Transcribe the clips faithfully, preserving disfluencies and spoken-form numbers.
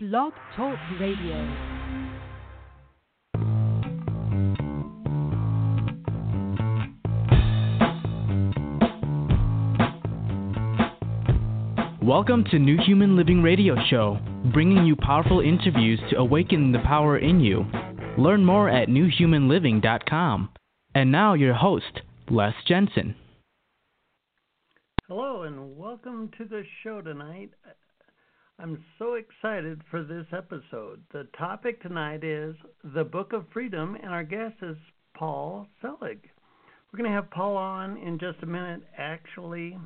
Blog Talk Radio. Welcome to New Human Living Radio Show, bringing you powerful interviews to awaken the power in you. Learn more at new human living dot com. And now your host, Les Jensen. Hello and welcome to the show tonight. I'm so excited for this episode. The topic tonight is the Book of Freedom, and our guest is Paul Selig. We're going to have Paul on in just a minute. Actually,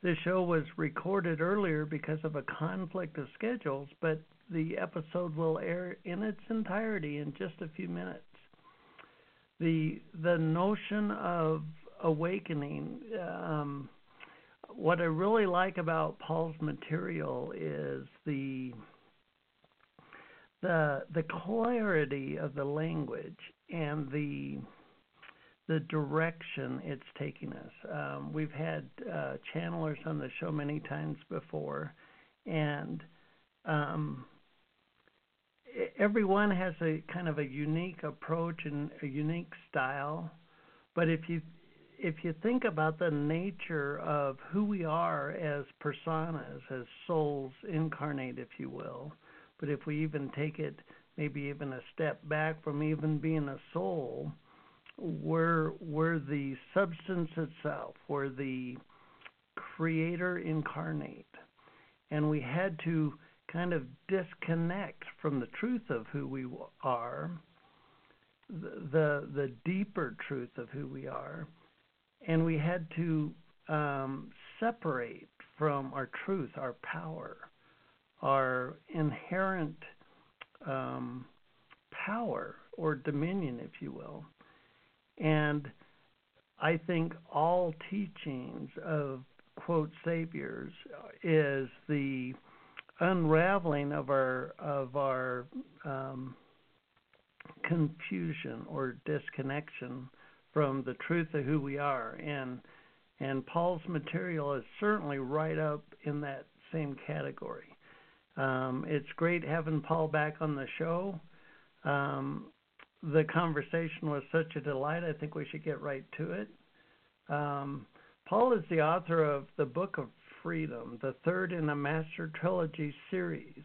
this show was recorded earlier because of a conflict of schedules, but the episode will air in its entirety in just a few minutes. The the notion of awakening, um, what I really like about Paul's material is the the the clarity of the language and the the direction it's taking us. Um, we've had uh, channelers on the show many times before, and um, everyone has a kind of a unique approach and a unique style. But if you if you think about the nature of who we are as personas, as souls incarnate, if you will, but if we even take it maybe even a step back from even being a soul, We're, we're the substance itself. We're the creator incarnate. And we had to kind of disconnect from the truth of who we are, the, the, the deeper truth of who we are. And we had to um, separate from our truth, our power, our inherent um, power or dominion, if you will. And I think all teachings of, quote, saviors is the unraveling of our of our um, confusion or disconnection from the truth of who we are. And and Paul's material is certainly right up in that same category. Um, it's great having Paul back on the show. Um, The conversation was such a delight. I think we should get right to it. Um, Paul is the author of The Book of Freedom, the third in a Master Trilogy series.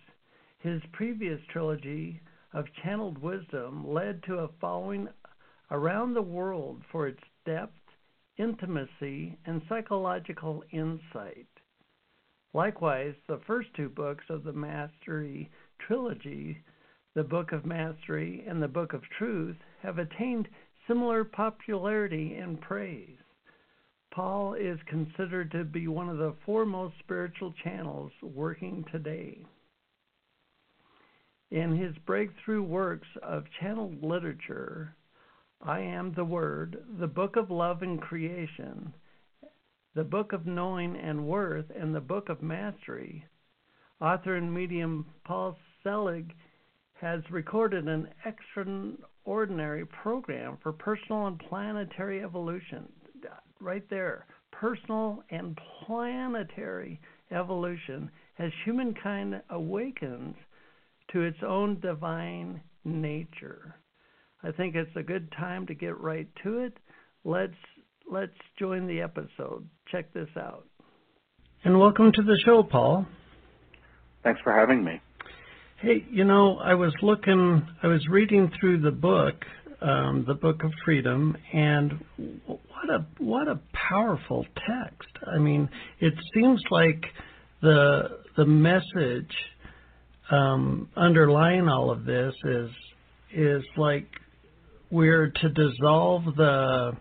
His previous trilogy of Channeled Wisdom led to a following around the world for its depth, intimacy, and psychological insight. Likewise, the first two books of the Mastery Trilogy, The Book of Mastery and the Book of Truth, have attained similar popularity and praise. Paul is considered to be one of the foremost spiritual channels working today. In his breakthrough works of channeled literature, I Am the Word, the Book of Love and Creation, the Book of Knowing and Worth, and the Book of Mastery, author and medium Paul Selig has recorded an extraordinary program for personal and planetary evolution. Right there, personal and planetary evolution as humankind awakens to its own divine nature. I think it's a good time to get right to it. Let's let's join the episode. Check this out. And welcome to the show, Paul. Thanks for having me. Hey, you know, I was looking, I was reading through the book, um, the Book of Freedom, and what a what a powerful text. I mean, it seems like the the message um, underlying all of this is is like we're to dissolve the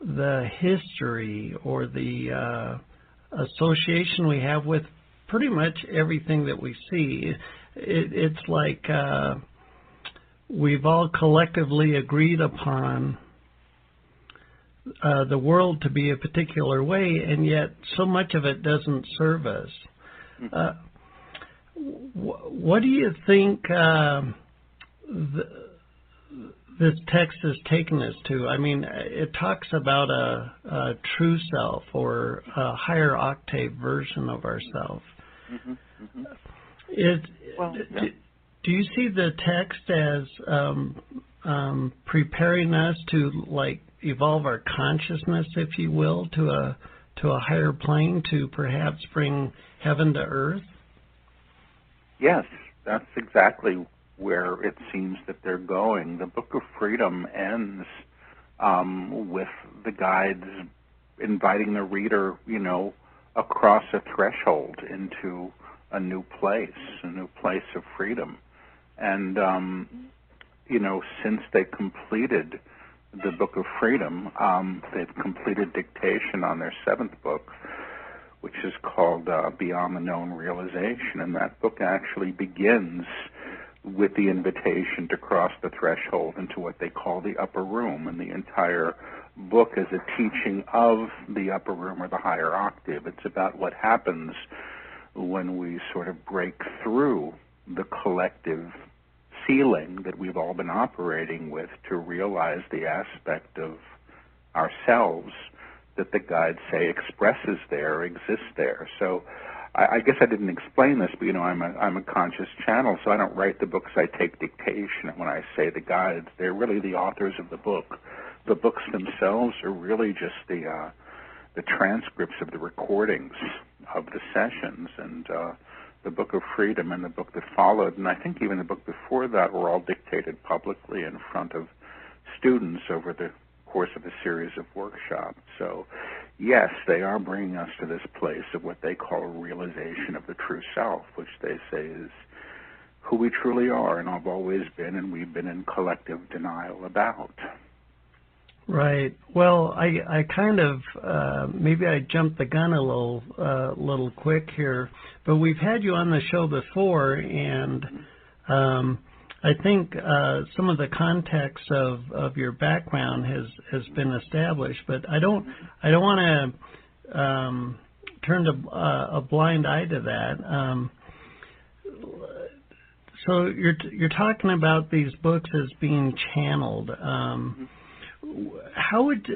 the history or the uh, association we have with pretty much everything that we see. It, it's like uh, we've all collectively agreed upon uh, the world to be a particular way, and yet so much of it doesn't serve us. Uh, wh- what do you think uh, th- this text has taken us to? I mean, it talks about a, a true self or a higher octave version of ourselves. Mm-hmm, mm-hmm. It, well, yeah. Do you see the text as um, um, preparing us to, like, evolve our consciousness, if you will, to a to a higher plane, to perhaps bring heaven to earth? Yes, that's exactly where it seems that they're going. The Book of Freedom ends um, with the guides inviting the reader, you know, across a threshold into a new place, a new place of freedom. And, um, you know, since they completed the Book of Freedom, um, they've completed dictation on their seventh book, which is called uh, Beyond the Known Realization. And that book actually begins with the invitation to cross the threshold into what they call the upper room. And the entire book is a teaching of the upper room or the higher octave. It's about what happens when we sort of break through the collective ceiling that we've all been operating with to realize the aspect of ourselves that the guides say expresses there, exists there. So I, I guess I didn't explain this, but, you know, I'm a, I'm a conscious channel, so I don't write the books, I take dictation. And when I say the guides, they're really the authors of the book. The books themselves are really just the, uh, the transcripts of the recordings of the sessions, and uh, the Book of Freedom and the book that followed, and I think even the book before that, were all dictated publicly in front of students over the course of a series of workshops. So yes, they are bringing us to this place of what they call realization of the true self, which they say is who we truly are and have always been, and we've been in collective denial about. Right. Well, I, I kind of, uh, maybe I jumped the gun a little, uh, little quick here, but we've had you on the show before, and um, I think uh, some of the context of, of your background has, has been established, but I don't, I don't want to um, turn a, a blind eye to that. Um, so you're, you're talking about these books as being channeled. Um, How would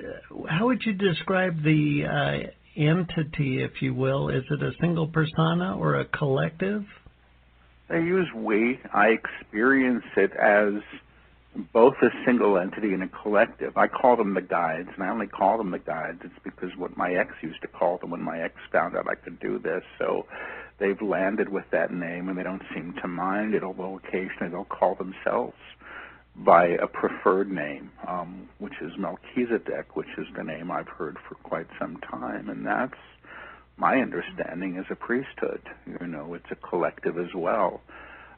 how would you describe the uh, entity, if you will? Is it a single persona or a collective? They use we. I experience it as both a single entity and a collective. I call them the guides, and I only call them the guides. It's because what my ex used to call them when my ex found out I could do this. So they've landed with that name, and they don't seem to mind it, although occasionally they'll call themselves by a preferred name, um, which is Melchizedek, which is the name I've heard for quite some time. And that's my understanding as a priesthood. You know, it's a collective as well.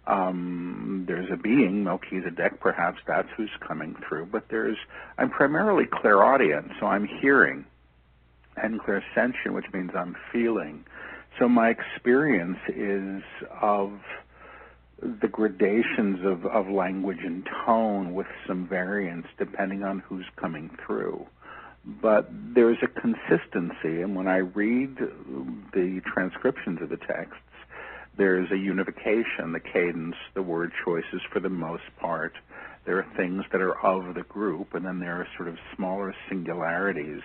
Um, there's a being, Melchizedek, perhaps that's who's coming through. But there's, I'm primarily clairaudient, so I'm hearing, and clairsentient, which means I'm feeling. So my experience is of the gradations of, of language and tone with some variance depending on who's coming through. But there's a consistency, and when I read the transcriptions of the texts, there's a unification, the cadence, the word choices for the most part. There are things that are of the group, and then there are sort of smaller singularities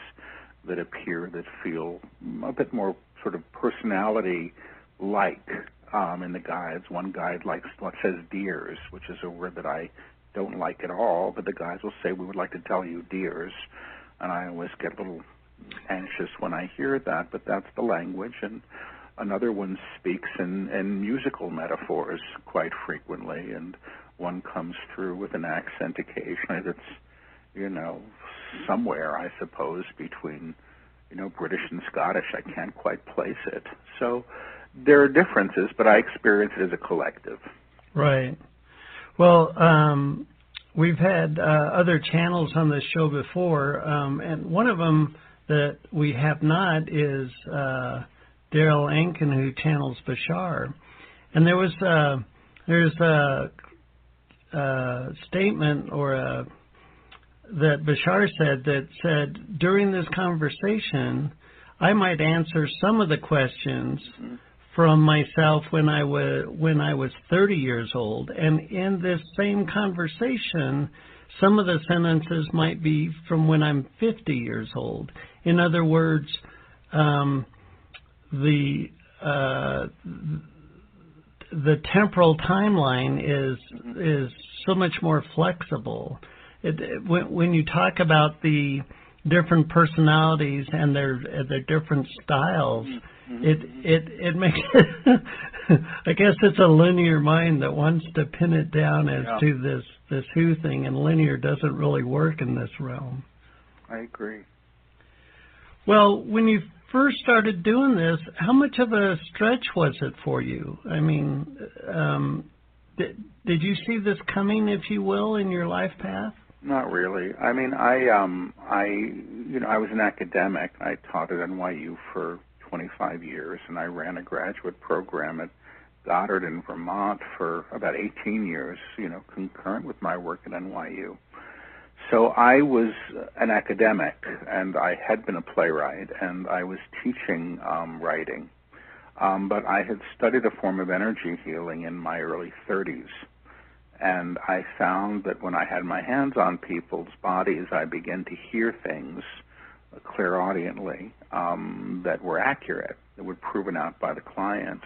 that appear that feel a bit more sort of personality-like. Um, in the guides, one guide likes what says dears, which is a word that I don't like at all, but the guides will say, we would like to tell you dears, and I always get a little anxious when I hear that, but that's the language. And another one speaks in, in musical metaphors quite frequently, and one comes through with an accent occasionally that's, you know, somewhere, I suppose, between, you know, British and Scottish. I can't quite place it. So there are differences, but I experience it as a collective. Right. Well, um, we've had uh, other channels on this show before, um, and one of them that we have not is uh, Daryl Ankin, who channels Bashar. And there was uh, there's a, a statement or a, that Bashar said that said, during this conversation, I might answer some of the questions mm-hmm. from myself when I was when I was thirty years old, and in this same conversation, some of the sentences might be from when I'm fifty years old. In other words, um, the uh, the temporal timeline is is so much more flexible. It, it, when, when you talk about the different personalities and their their different styles, mm-hmm. it it it makes it, I guess it's a linear mind that wants to pin it down as yeah. to this this who thing, and linear doesn't really work in this realm. I agree. Well, when you first started doing this, how much of a stretch was it for you? I mean, um, did, did you see this coming, if you will, in your life path? Not really. I mean, I, um, I, you know, I was an academic. I taught at N Y U for twenty-five years, and I ran a graduate program at Goddard in Vermont for about eighteen years, you know, concurrent with my work at N Y U. So I was an academic, and I had been a playwright, and I was teaching um, writing. Um, but I had studied a form of energy healing in my early thirties, and I found that when I had my hands on people's bodies, I began to hear things clairaudiently um, that were accurate, that were proven out by the client.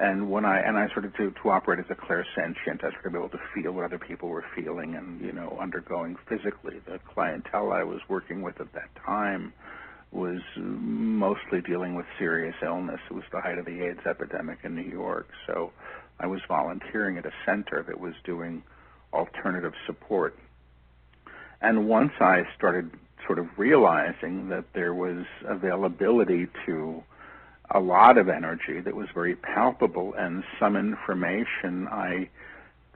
And when I and I started to, to operate as a clairsentient, I started to be able to feel what other people were feeling and, you know, undergoing physically. The clientele I was working with at that time was mostly dealing with serious illness. It was the height of the AIDS epidemic in New York. So I was volunteering at a center that was doing alternative support. And once I started sort of realizing that there was availability to a lot of energy that was very palpable and some information, I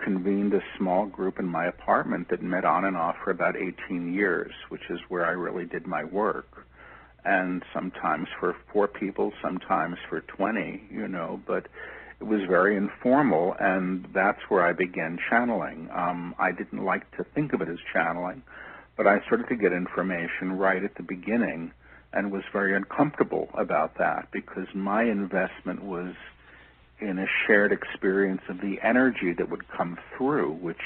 convened a small group in my apartment that met on and off for about eighteen years, which is where I really did my work. And sometimes for four people, sometimes for twenty, you know, but it was very informal, and that's where I began channeling. Um, I didn't like to think of it as channeling, but I started to get information right at the beginning and was very uncomfortable about that, because my investment was in a shared experience of the energy that would come through, which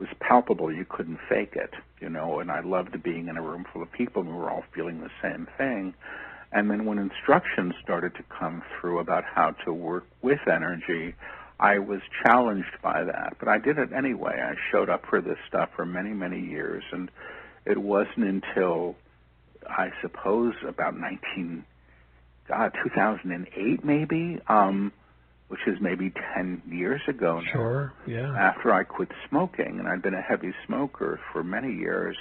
was palpable. You couldn't fake it, you know, and I loved being in a room full of people and we were all feeling the same thing. And then when instructions started to come through about how to work with energy, I was challenged by that, but I did it anyway. I showed up for this stuff for many, many years, and it wasn't until I suppose about nineteen, God, two thousand eight maybe, um, which is maybe ten years ago now. Sure, yeah. After I quit smoking, and I'd been a heavy smoker for many years,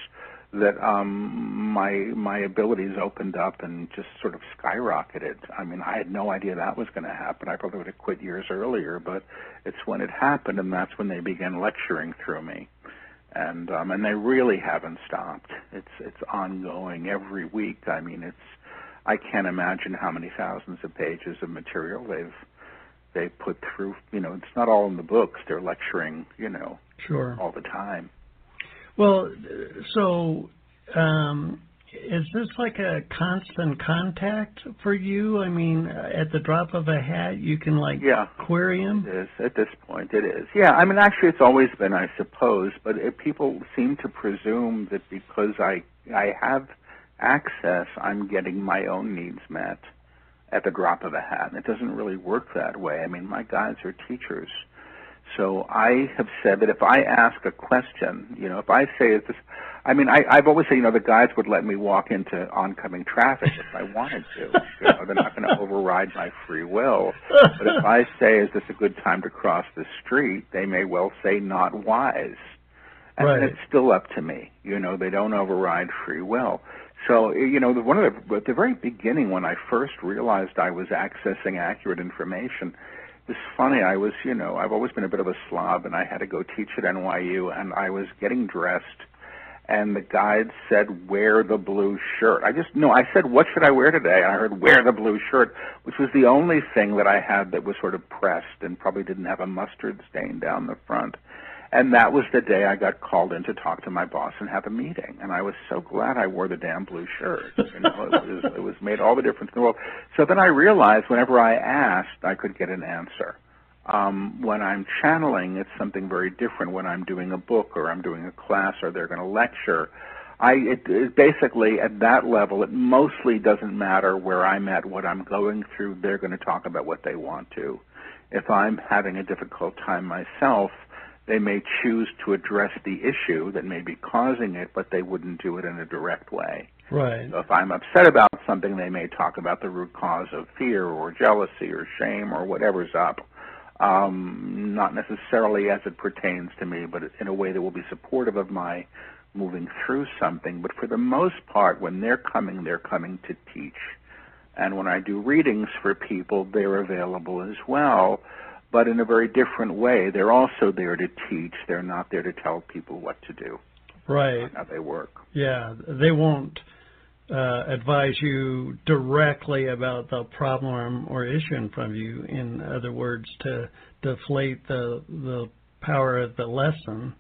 that um, my my abilities opened up and just sort of skyrocketed. I mean, I had no idea that was going to happen. I probably would have quit years earlier, but it's when it happened, and that's when they began lecturing through me. And um, and they really haven't stopped. It's it's ongoing every week. I mean, it's I can't imagine how many thousands of pages of material they've they put through. You know, it's not all in the books. They're lecturing, you know, sure, all the time. Well, so um, is this like a constant contact for you? I mean, at the drop of a hat, you can like yeah. query them? It is. At this point, it is. Yeah, I mean, actually, it's always been, I suppose, but it, people seem to presume that because I, I have access, I'm getting my own needs met at the drop of a hat, and it doesn't really work that way. I mean, my guides are teachers. So I have said that if I ask a question, you know, if I say it's this, I mean, I, I've always said, you know, the guides would let me walk into oncoming traffic if I wanted to. You know, they're not going to override my free will. But if I say, is this a good time to cross the street, they may well say, not wise. And right. It's still up to me. You know, they don't override free will. So, you know, one of the, at the very beginning when I first realized I was accessing accurate information, it's funny, I was, you know, I've always been a bit of a slob, and I had to go teach at N Y U, and I was getting dressed, and the guide said, wear the blue shirt. I just, no, I said, what should I wear today? And I heard, wear the blue shirt, which was the only thing that I had that was sort of pressed and probably didn't have a mustard stain down the front. And that was the day I got called in to talk to my boss and have a meeting. And I was so glad I wore the damn blue shirt. You know, it was, it was made all the difference in the world. So then I realized whenever I asked, I could get an answer. Um, when I'm channeling, it's something very different. When I'm doing a book or I'm doing a class or they're going to lecture, I it, it basically at that level, it mostly doesn't matter where I'm at, what I'm going through. They're going to talk about what they want to. if I'm having a difficult time myself, they may choose to address the issue that may be causing it, but they wouldn't do it in a direct way. Right. So if I'm upset about something, they may talk about the root cause of fear or jealousy or shame or whatever's up, um, not necessarily as it pertains to me, but in a way that will be supportive of my moving through something. But for the most part, when they're coming, they're coming to teach. And when I do readings for people, they're available as well, but in a very different way. They're also there to teach. They're not there to tell people what to do. Right. That's not how they work. Yeah, they won't uh, advise you directly about the problem or issue in front of you. In other words, to deflate the the power of the lesson,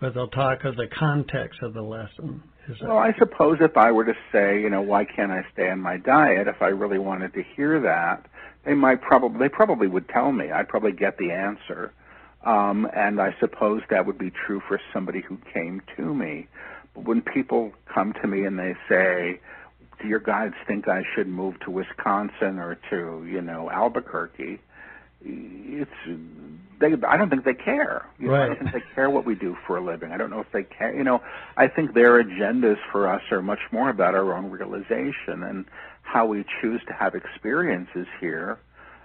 but they'll talk of the context of the lesson. Well, I suppose if I were to say, you know, why can't I stay on my diet, if I really wanted to hear that, they might probably, they probably would tell me. I'd probably get the answer. Um, and I suppose that would be true for somebody who came to me. But when people come to me and they say, do your guides think I should move to Wisconsin or to, you know, Albuquerque? It's they. I don't think they care. You know, right. I don't think they care what we do for a living. I don't know if they care. You know, I think their agendas for us are much more about our own realization and how we choose to have experiences here.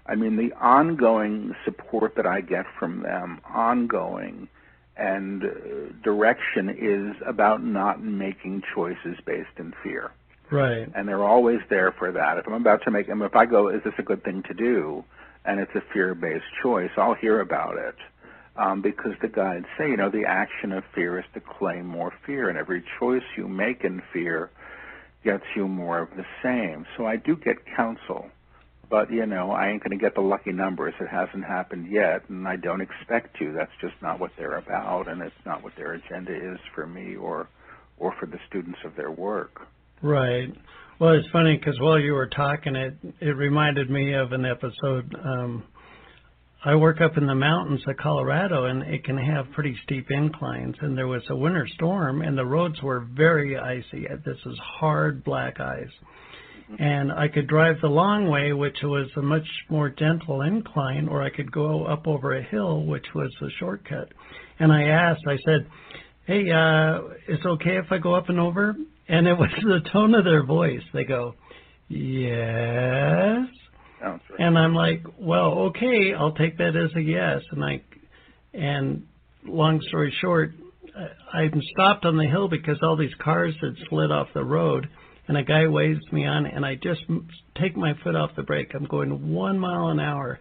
I mean, the ongoing support that I get from them, ongoing and uh, direction, is about not making choices based in fear. Right. And they're always there for that. If I'm about to make, I mean, if I go, is this a good thing to do? And it's a fear-based choice, I'll hear about it, um, because the guides say, you know, the action of fear is to claim more fear, and every choice you make in fear gets you more of the same. So I do get counsel, but, you know, I ain't going to get the lucky numbers. It hasn't happened yet, and I don't expect to. That's just not what they're about, and it's not what their agenda is for me or, or for the students of their work. Right. Well, it's funny because while you were talking, it it reminded me of an episode. Um, I work up in the mountains of Colorado, and it can have pretty steep inclines. And there was a winter storm, and the roads were very icy. This is hard black ice. And I could drive the long way, which was a much more gentle incline, or I could go up over a hill, which was the shortcut. And I asked, I said, hey, uh, it's okay if I go up and over? And it was the tone of their voice. They go, yes. Sounds right. And I'm like, well, okay, I'll take that as a yes. And I, and long story short, I stopped on the hill because all these cars had slid off the road, and a guy waves me on, and I just take my foot off the brake. I'm going one mile an hour,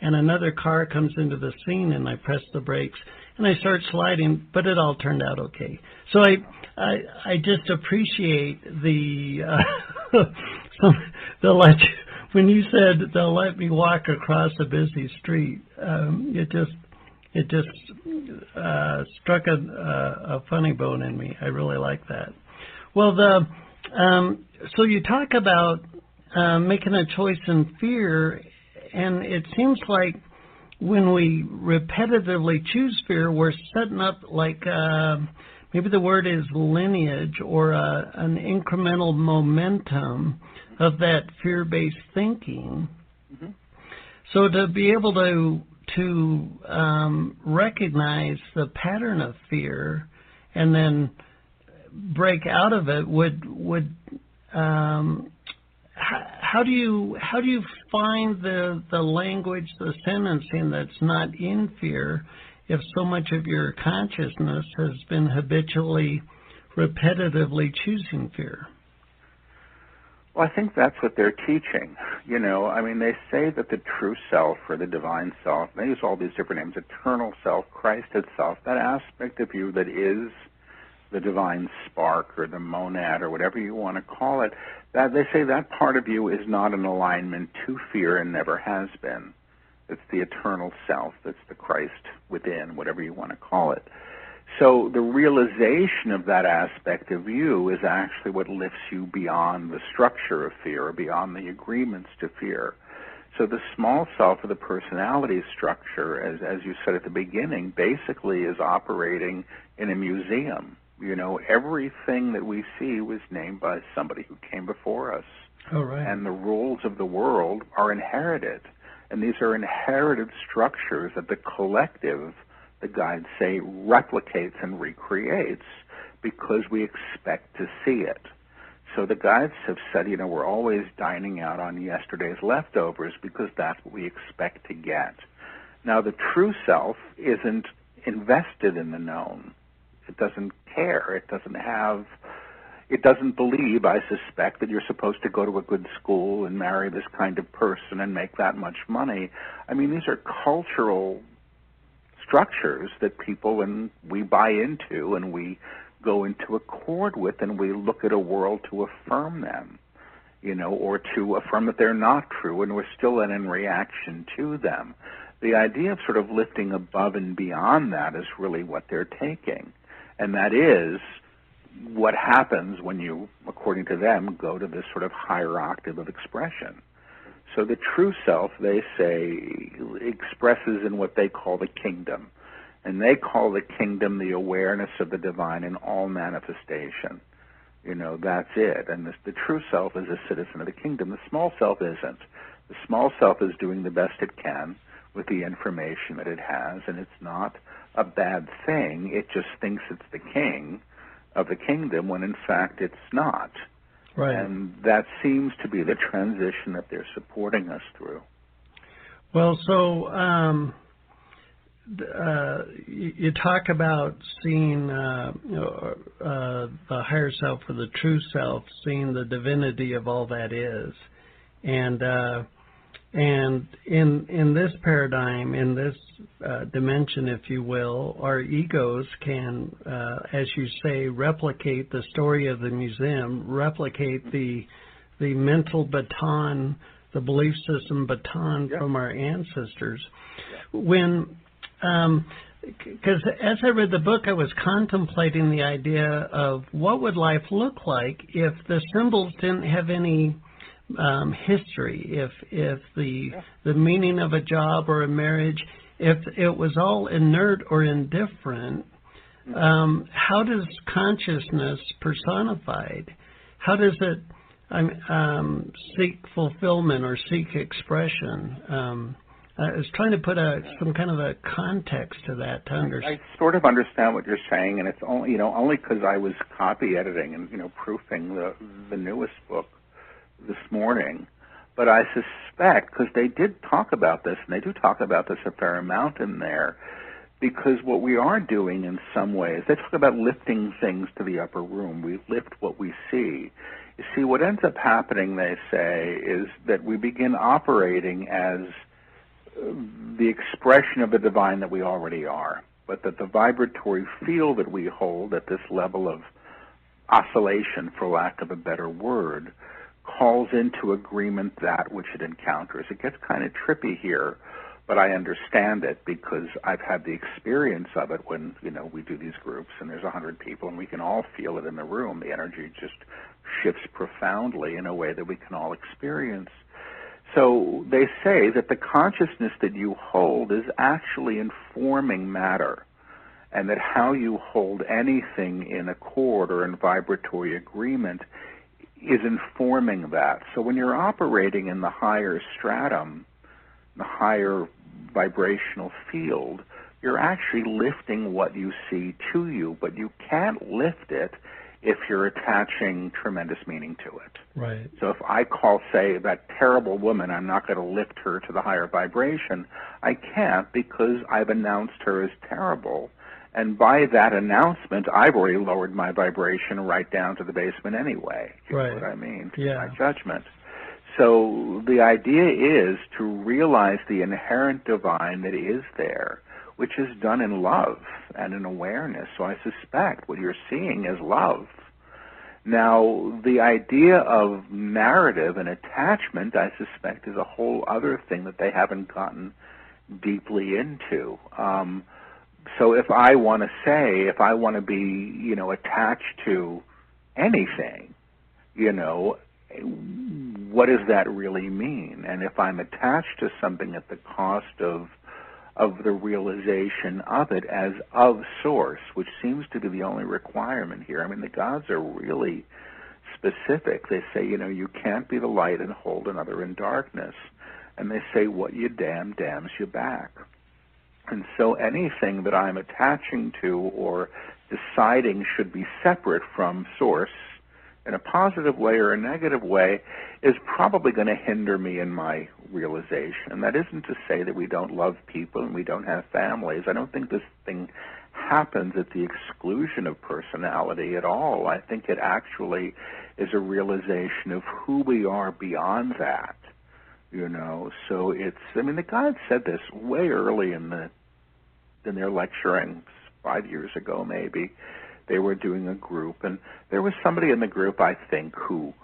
and another car comes into the scene, and I press the brakes, and I start sliding, but it all turned out okay. So I... I, I just appreciate the uh, the let when you said they'll let me walk across a busy street. Um, it just it just uh, struck a, a funny bone in me. I really like that. Well, the um, so you talk about uh, making a choice in fear, and it seems like when we repetitively choose fear, we're setting up like. Uh, Maybe the word is lineage or a, an incremental momentum of that fear-based thinking. Mm-hmm. So to be able to to um, recognize the pattern of fear and then break out of it would would um, how, how do you how do you find the the language, the sentencing that's not in fear? If so much of your consciousness has been habitually, repetitively choosing fear? Well, I think that's what they're teaching. You know, I mean, they say that the true self or the divine self, they use all these different names, eternal self, Christ itself, that aspect of you that is the divine spark or the monad or whatever you want to call it, that they say that part of you is not in alignment to fear and never has been. It's the eternal self, that's the Christ within, whatever you want to call it. So the realization of that aspect of you is actually what lifts you beyond the structure of fear, or beyond the agreements to fear. So the small self or the personality structure, as, as you said at the beginning, basically is operating in a museum. You know, everything that we see was named by somebody who came before us. Oh, right. And the rules of the world are inherited. And these are inherited structures that the collective, the guides say, replicates and recreates because we expect to see it. So the guides have said, you know, we're always dining out on yesterday's leftovers because that's what we expect to get. Now, the true self isn't invested in the known. It doesn't care. It doesn't have... It doesn't believe, I suspect, that you're supposed to go to a good school and marry this kind of person and make that much money. I mean, these are cultural structures that people, and we buy into and we go into accord with, and we look at a world to affirm them, you know, or to affirm that they're not true, and we're still in, in reaction to them. The idea of sort of lifting above and beyond that is really what they're taking, and that is what happens when you, according to them, go to this sort of higher octave of expression. So the true self, they say, expresses in what they call the kingdom. And they call the kingdom the awareness of the divine in all manifestation. You know, that's it. And this, the true self is a citizen of the kingdom. The small self isn't. The small self is doing the best it can with the information that it has, and it's not a bad thing. It just thinks it's the king of the kingdom when in fact it's not. Right. And that seems to be the transition that they're supporting us through. Well, so um, uh, you talk about seeing uh, uh, the higher self or the true self, seeing the divinity of all that is. And uh, and in, in this paradigm, in this Uh, dimension, if you will, our egos can, uh, as you say, replicate the story of the museum, replicate the the mental baton, the belief system baton yeah. from our ancestors. Yeah. When, um, because as I read the book, I was contemplating the idea of what would life look like if the symbols didn't have any um, history, if if the yeah. the meaning of a job or a marriage, if it was all inert or indifferent, um, how does consciousness personified, how does it um, seek fulfillment or seek expression? Um, I was trying to put a, some kind of a context to that to understand. I sort of understand what you're saying, and it's only, you know, only because I was copy editing and, you know, proofing the, the newest book this morning. But I suspect, because they did talk about this, and they do talk about this a fair amount in there, because what we are doing in some ways, they talk about lifting things to the upper room. We lift what we see. You see, what ends up happening, they say, is that we begin operating as the expression of the divine that we already are, but that the vibratory field that we hold at this level of oscillation, for lack of a better word, calls into agreement that which it encounters. It gets kind of trippy here, but I understand it because I've had the experience of it when, you know, we do these groups and there's a hundred people and we can all feel it in the room. The energy just shifts profoundly in a way that we can all experience. So they say that the consciousness that you hold is actually informing matter, and that how you hold anything in accord or in vibratory agreement is informing that. So when you're operating in the higher stratum, the higher vibrational field, you're actually lifting what you see to you, but you can't lift it if you're attaching tremendous meaning to it. Right. So if I call, say, that terrible woman, I'm not going to lift her to the higher vibration, I can't, because I've announced her as terrible. And by that announcement, I've already lowered my vibration right down to the basement anyway. You right. know what I mean? Yeah. My judgment. So the idea is to realize the inherent divine that is there, which is done in love and in awareness. So I suspect what you're seeing is love. Now, the idea of narrative and attachment, I suspect, is a whole other thing that they haven't gotten deeply into. Um... So if I want to say, if I want to be, you know, attached to anything, you know, what does that really mean? And if I'm attached to something at the cost of of the realization of it as of source, which seems to be the only requirement here. I mean, the gods are really specific. They say, you know, you can't be the light and hold another in darkness. And they say, what you damn damns you back. And so anything that I'm attaching to or deciding should be separate from source in a positive way or a negative way is probably going to hinder me in my realization. And that isn't to say that we don't love people and we don't have families. I don't think this thing happens at the exclusion of personality at all. I think it actually is a realization of who we are beyond that. You know, so it's, I mean, the Gods said this way early in the, in their lecturing, five years ago maybe. They were doing a group, and there was somebody in the group, I think, who,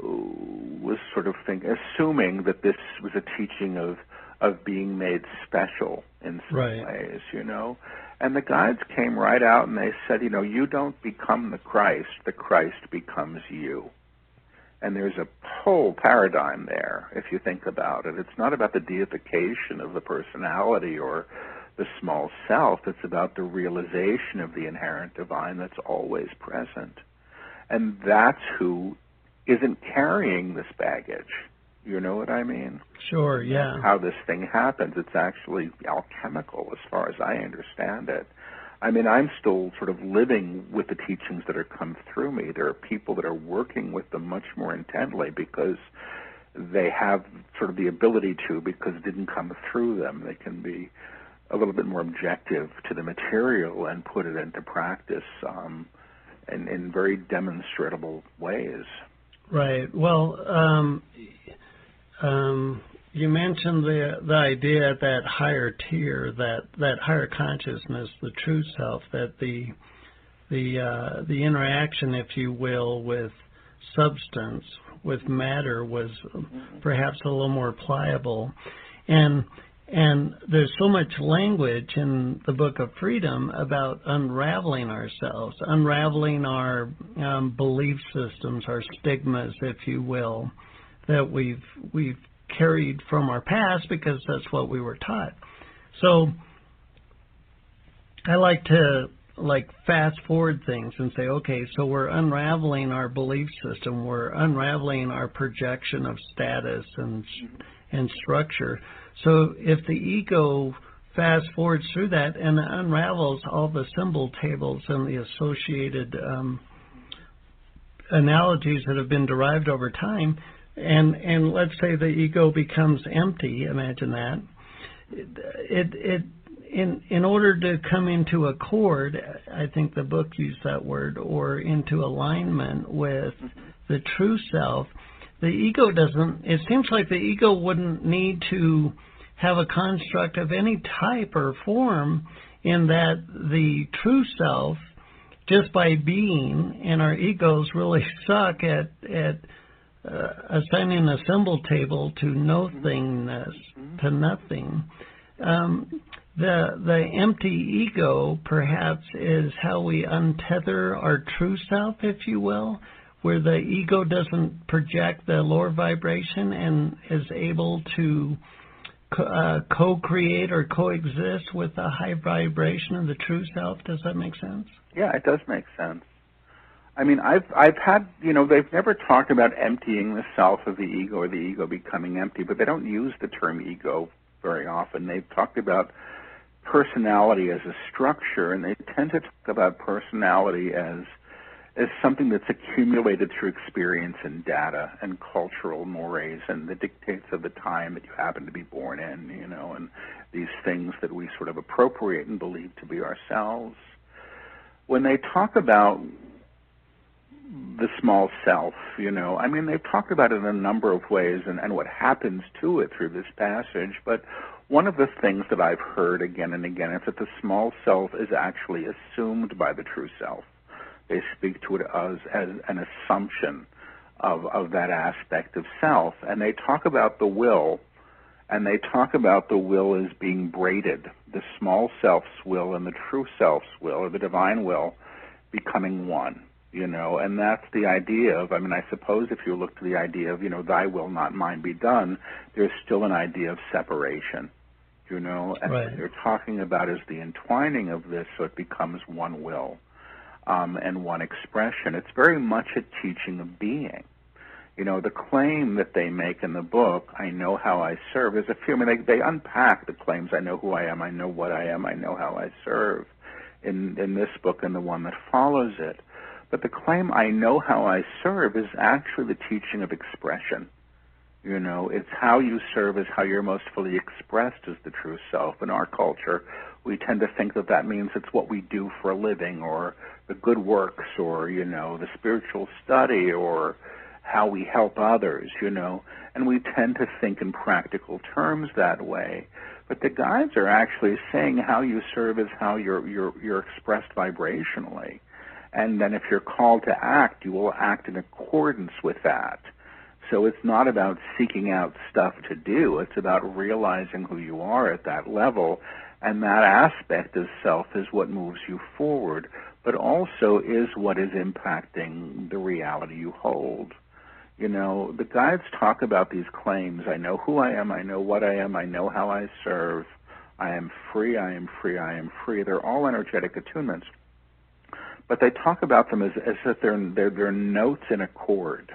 who was sort of think, assuming that this was a teaching of, of being made special in some right. ways, you know. And the Gods came right out and they said, you know, you don't become the Christ, the Christ becomes you. And there's a whole paradigm there, if you think about it. It's not about the deification of the personality or the small self. It's about the realization of the inherent divine that's always present. And that's who isn't carrying this baggage. You know what I mean? Sure, yeah. That's how this thing happens. It's actually alchemical as far as I understand it. I mean, I'm still sort of living with the teachings that are come through me. There are people that are working with them much more intently because they have sort of the ability to, because it didn't come through them. They can be a little bit more objective to the material and put it into practice um, in, in very demonstrable ways. Right. Well, um, um, you mentioned the the idea at that higher tier, that that higher consciousness, the true self, that the the uh, the interaction, if you will, with substance, with matter, was perhaps a little more pliable, and and there's so much language in the Book of Freedom about unraveling ourselves, unraveling our um, belief systems, our stigmas, if you will, that we've we've carried from our past because that's what we were taught. So I like to like fast forward things and say, okay, so we're unraveling our belief system, we're unraveling our projection of status and and structure. So if the ego fast forwards through that and unravels all the symbol tables and the associated um, analogies that have been derived over time, and and let's say the ego becomes empty, imagine that, it it in in order to come into accord, I think the book used that word, or into alignment with the true self. The ego doesn't, it seems like the ego wouldn't need to have a construct of any type or form, in that the true self, just by being, and our egos really suck at, at uh, assigning a symbol table to nothingness, to nothing. Um, the, the empty ego, perhaps, is how we untether our true self, if you will, where the ego doesn't project the lower vibration and is able to co uh, co-create or coexist with the high vibration of the true self. Does that make sense? Yeah, it does make sense. I mean, I've, I've had, you know, they've never talked about emptying the self of the ego or the ego becoming empty, but they don't use the term ego very often. They've talked about personality as a structure, and they tend to talk about personality as is something that's accumulated through experience and data and cultural mores and the dictates of the time that you happen to be born in, you know, and these things that we sort of appropriate and believe to be ourselves. When they talk about the small self, you know, I mean, they've talked about it in a number of ways and, and what happens to it through this passage, but one of the things that I've heard again and again is that the small self is actually assumed by the true self. They speak to it as, as an assumption of, of that aspect of self. And they talk about the will, and they talk about the will as being braided, the small self's will and the true self's will, or the divine will, becoming one, you know. And that's the idea of, I mean, I suppose if you look to the idea of, you know, thy will, not mine be done, there's still an idea of separation, you know. And right. what they're talking about is the entwining of this so it becomes one will. Um, and one expression. It's very much a teaching of being. You know, the claim that they make in the book, I know how I serve, is a few, I mean, they, they unpack the claims, I know who I am, I know what I am, I know how I serve, in, in this book and the one that follows it. But the claim, I know how I serve, is actually the teaching of expression. You know, it's how you serve is how you're most fully expressed as the true self. In our culture, we tend to think that that means it's what we do for a living, or the good works, or, you know, the spiritual study, or how we help others, you know, and we tend to think in practical terms that way. But the guides are actually saying how you serve is how you're, you're, you're expressed vibrationally. And then if you're called to act, you will act in accordance with that. So it's not about seeking out stuff to do. It's about realizing who you are at that level. And that aspect of self is what moves you forward, but also is what is impacting the reality you hold. You know, the guides talk about these claims. I know who I am. I know what I am. I know how I serve. I am free. I am free. I am free. They're all energetic attunements. But they talk about them as, as if they're, they're, they're notes in a chord.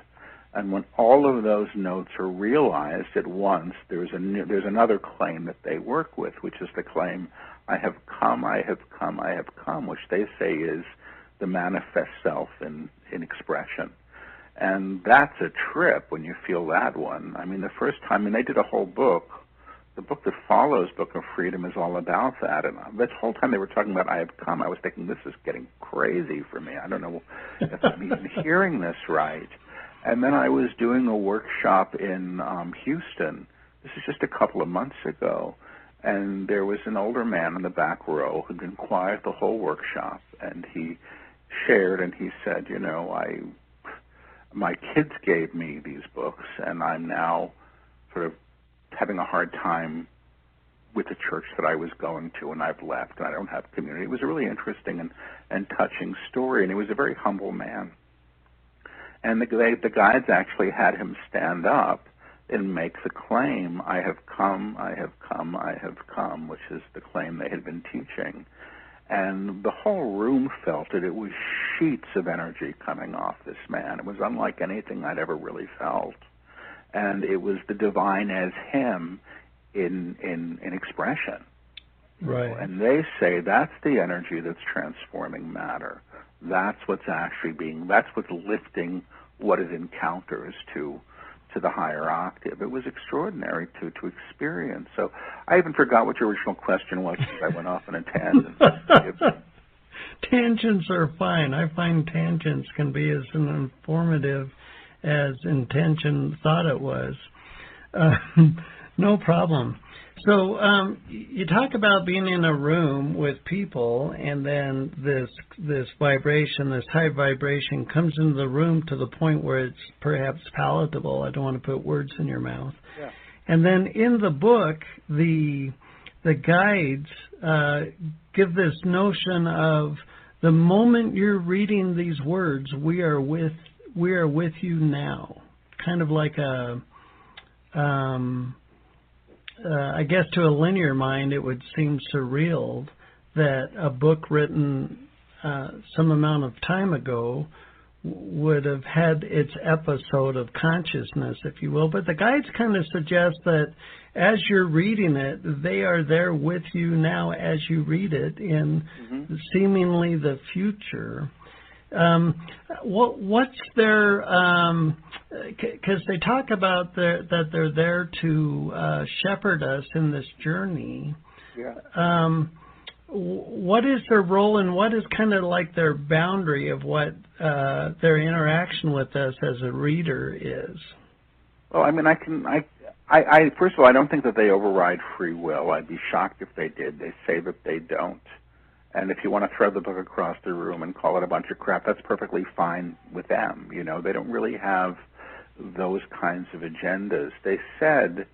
And when all of those notes are realized at once, there's, a new, there's another claim that they work with, which is the claim, I have come, I have come, I have come, which they say is the manifest self in, in expression. And that's a trip when you feel that one. I mean, the first time, and they did a whole book. The book that follows Book of Freedom is all about that. And this whole time they were talking about I have come, I was thinking, this is getting crazy for me. I don't know if I'm even hearing this right. And then I was doing a workshop in um, Houston. This is just a couple of months ago. And there was an older man in the back row who'd been quiet the whole workshop. And he shared and he said, you know, I... my kids gave me these books, and I'm now sort of having a hard time with the church that I was going to, and I've left, and I don't have community. It was a really interesting and, and touching story, and he was a very humble man. And the, they, the guides actually had him stand up and make the claim, I have come, I have come, I have come, which is the claim they had been teaching. And the whole room felt it. It was sheets of energy coming off this man. It was unlike anything I'd ever really felt. And it was the divine as him in in, in expression. Right. And they say that's the energy that's transforming matter. That's what's actually being, that's what's lifting what it encounters to to the higher octave. It was extraordinary to, to experience. So I even forgot what your original question was because I went off on a tangent. Tangents are fine. I find tangents can be as informative as intention thought it was. Uh, no problem. So um, you talk about being in a room with people, and then this this vibration, this high vibration, comes into the room to the point where it's perhaps palatable. I don't want to put words in your mouth. Yeah. And then in the book, the the guides uh, give this notion of the moment you're reading these words, we are with we are with you now, kind of like a. Um, Uh, I guess to a linear mind, it would seem surreal that a book written uh, some amount of time ago would have had its episode of consciousness, if you will. But the guides kind of suggest that as you're reading it, they are there with you now as you read it in mm-hmm. seemingly the future. Um, what what's their um, because they talk about their, that they're there to uh, shepherd us in this journey. Yeah. Um, what is their role, and what is kind of like their boundary of what uh, their interaction with us as a reader is? Well, I mean, I can I, I I first of all, I don't think that they override free will. I'd be shocked if they did. They say that they don't. And if you want to throw the book across the room and call it a bunch of crap, that's perfectly fine with them. You know, they don't really have those kinds of agendas. They said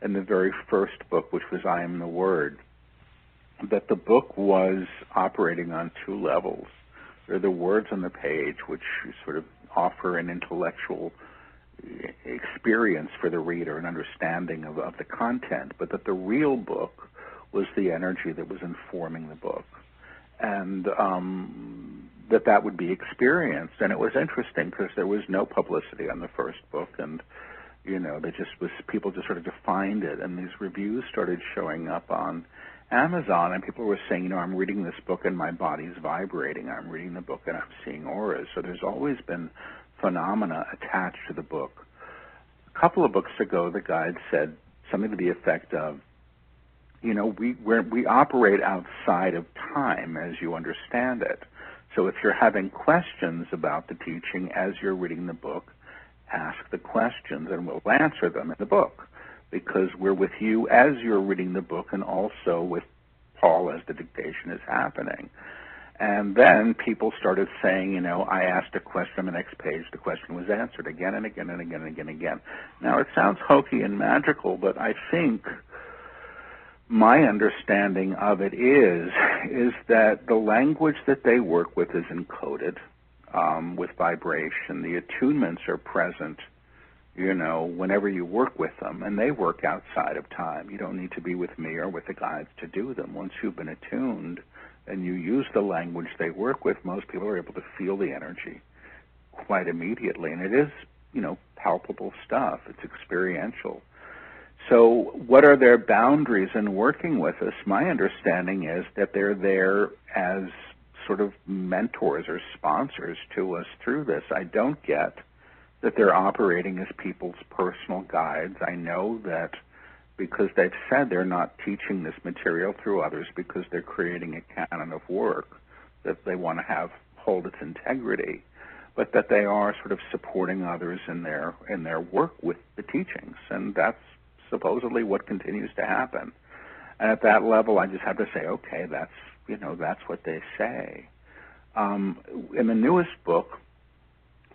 in the very first book, which was I Am the Word, that the book was operating on two levels. There are the words on the page, which sort of offer an intellectual experience for the reader, an understanding of, of the content, but that the real book was the energy that was informing the book. And um, that that would be experienced. And it was interesting because there was no publicity on the first book, and you know, they just was people just sort of defined it, and these reviews started showing up on Amazon, and people were saying, you know, I'm reading this book and my body's vibrating. I'm reading the book and I'm seeing auras. So there's always been phenomena attached to the book. A couple of books ago, the guide said something to the effect of, you know, we we're, we operate outside of time as you understand it. So if you're having questions about the teaching as you're reading the book, ask the questions and we'll answer them in the book, because we're with you as you're reading the book and also with Paul as the dictation is happening. And then people started saying, you know, I asked a question on the next page, the question was answered again and again and again and again and again. Now, it sounds hokey and magical, but I think my understanding of it is, is that the language that they work with is encoded um, with vibration. The attunements are present, you know, whenever you work with them, and they work outside of time. You don't need to be with me or with the guides to do them. Once you've been attuned and you use the language they work with, most people are able to feel the energy quite immediately. And it is, you know, palpable stuff. It's experiential. So what are their boundaries in working with us? My understanding is that they're there as sort of mentors or sponsors to us through this. I don't get that they're operating as people's personal guides. I know that because they've said they're not teaching this material through others because they're creating a canon of work that they want to have hold its integrity, but that they are sort of supporting others in their in their work with the teachings, and that's supposedly what continues to happen. And at that level, I just have to say, okay, that's, you know, that's what they say. Um, in the newest book,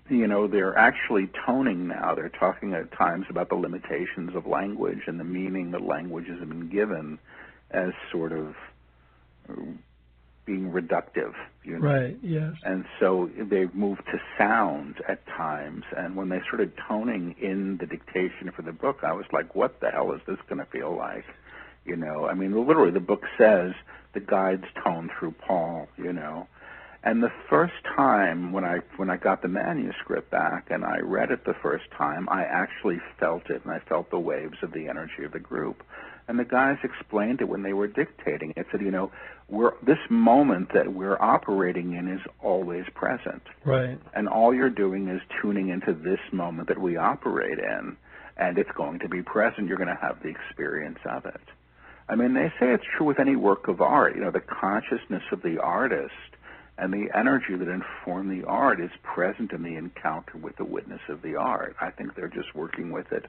you know, they're actually toning now. They're talking at times about the limitations of language and the meaning that language has been given as sort of being reductive. You know? Right, yes. And so they've moved to sound at times. And when they started toning in the dictation for the book, I was like, what the hell is this going to feel like? You know, I mean, literally the book says the guides tone through Paul, you know. And the first time when I when I got the manuscript back and I read it the first time, I actually felt it, and I felt the waves of the energy of the group. And the guys explained it when they were dictating it. Said, you know, we're, this moment that we're operating in is always present. Right. And all you're doing is tuning into this moment that we operate in, and it's going to be present. You're going to have the experience of it. I mean, they say it's true with any work of art. You know, the consciousness of the artist and the energy that informed the art is present in the encounter with the witness of the art. I think they're just working with it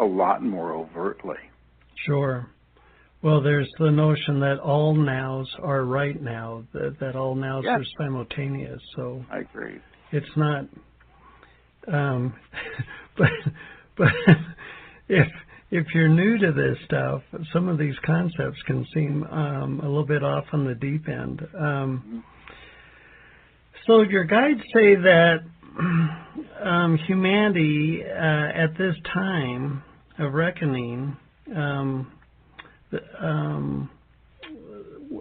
a lot more overtly. Sure. Well, there's the notion that all nows are right now, that, that all nows yes. are simultaneous. So I agree. It's not, um, but but if if you're new to this stuff, some of these concepts can seem um, a little bit off on the deep end. Um, so your guides say that um, humanity uh, at this time of reckoning, um, um,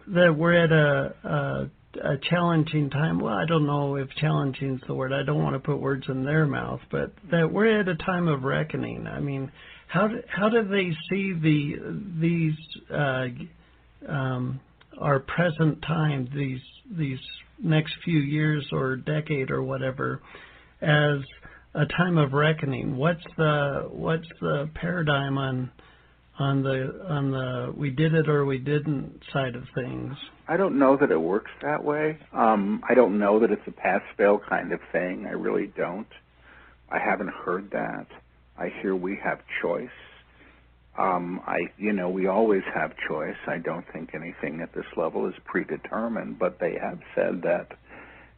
that we're at a, a, a challenging time. Well, I don't know if challenging is the word. I don't want to put words in their mouth, but that we're at a time of reckoning. I mean, How do, how do they see the these uh, um, our present time, these these next few years or decade or whatever, as a time of reckoning? What's the what's the paradigm on on the on the we did it or we didn't side of things? I don't know that it works that way. Um, I don't know that it's a pass-fail kind of thing. I really don't. I haven't heard that. I hear we have choice. Um, I, you know, we always have choice. I don't think anything at this level is predetermined, but they have said that,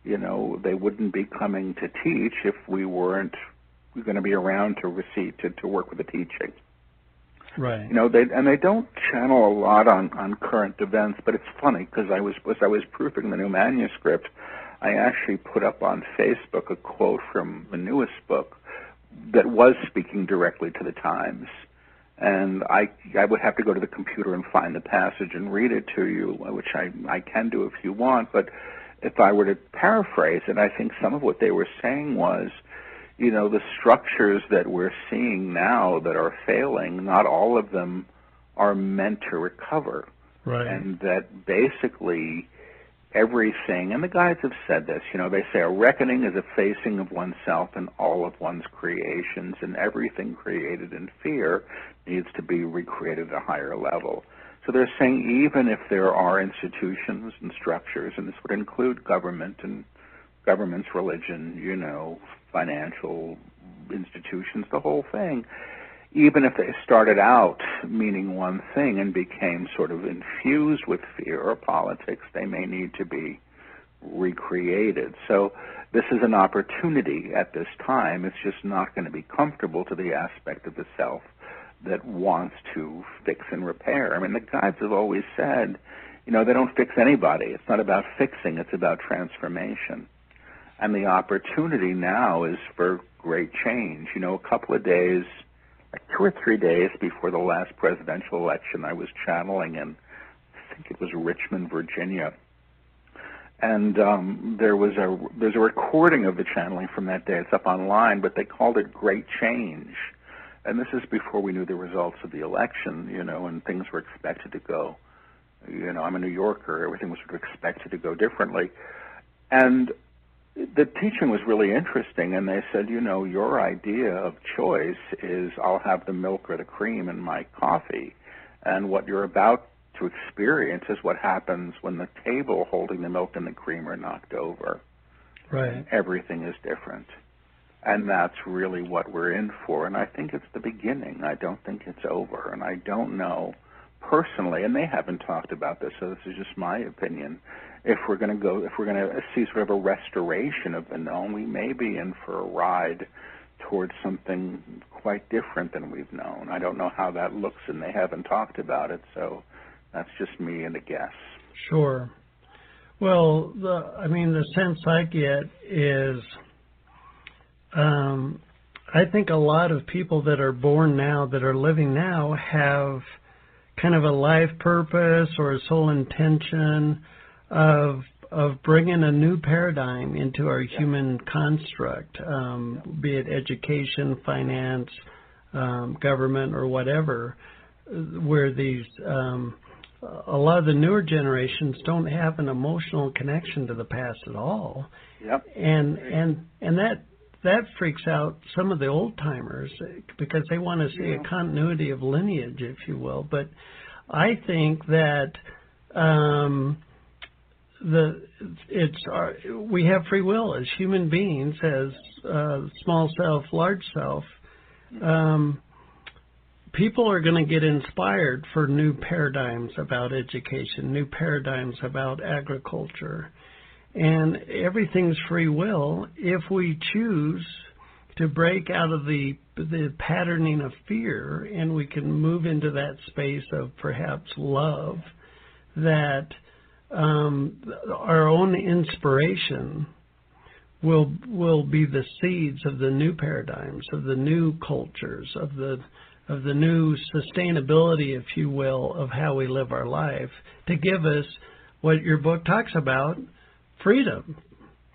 you know, they wouldn't be coming to teach if we weren't we were going to be around to receive, to, to work with the teaching. Right. You know, they, and they don't channel a lot on, on current events, but it's funny because I was, as I was proofing the new manuscript, I actually put up on Facebook a quote from the newest book that was speaking directly to the times, and I I would have to go to the computer and find the passage and read it to you, which I, I can do if you want, but if I were to paraphrase it, I think some of what they were saying was, you know, the structures that we're seeing now that are failing, not all of them are meant to recover. Right. And that basically everything, and the guides have said this, you know, they say a reckoning is a facing of oneself and all of one's creations, and everything created in fear needs to be recreated at a higher level. So they're saying even if there are institutions and structures, and this would include government and governments, religion, you know, financial institutions, the whole thing, even if they started out meaning one thing and became sort of infused with fear or politics, they may need to be recreated. So this is an opportunity at this time. It's just not going to be comfortable to the aspect of the self that wants to fix and repair. I mean, the guides have always said, you know, they don't fix anybody. It's not about fixing, it's about transformation. And the opportunity now is for great change. You know, a couple of days, like two or three days before the last presidential election, I was channeling in, I think it was Richmond, Virginia. And um, there was a, there's a recording of the channeling from that day. It's up online, but they called it Great Change. And this is before we knew the results of the election, you know, and things were expected to go, you know, I'm a New Yorker, everything was sort of expected to go differently. And the teaching was really interesting, and they said, you know, your idea of choice is I'll have the milk or the cream in my coffee, and what you're about to experience is what happens when the table holding the milk and the cream are knocked over. Right. Everything is different. And that's really what we're in for. And I think it's the beginning. I don't think it's over. And I don't know personally, and they haven't talked about this, so this is just my opinion, if we're going to go, if we're going to see sort of a restoration of the known, we may be in for a ride towards something quite different than we've known. I don't know how that looks, and they haven't talked about it, so that's just me and a guess. Sure. Well, the, I mean, the sense I get is... Um, I think a lot of people that are born now, that are living now, have kind of a life purpose or a soul intention of of bringing a new paradigm into our human construct, um, be it education, finance, um, government, or whatever, where these um, a lot of the newer generations don't have an emotional connection to the past at all. Yep. And and and that. That freaks out some of the old-timers because they want to see yeah. a continuity of lineage, if you will. But I think that um, the it's our, we have free will as human beings, as uh, small self, large self. Um, people are going to get inspired for new paradigms about education, new paradigms about agriculture. And everything's free will if we choose to break out of the the patterning of fear, and we can move into that space of perhaps love, that um, our own inspiration will will be the seeds of the new paradigms, of the new cultures, of the of the new sustainability, if you will, of how we live our life, to give us what your book talks about. Freedom.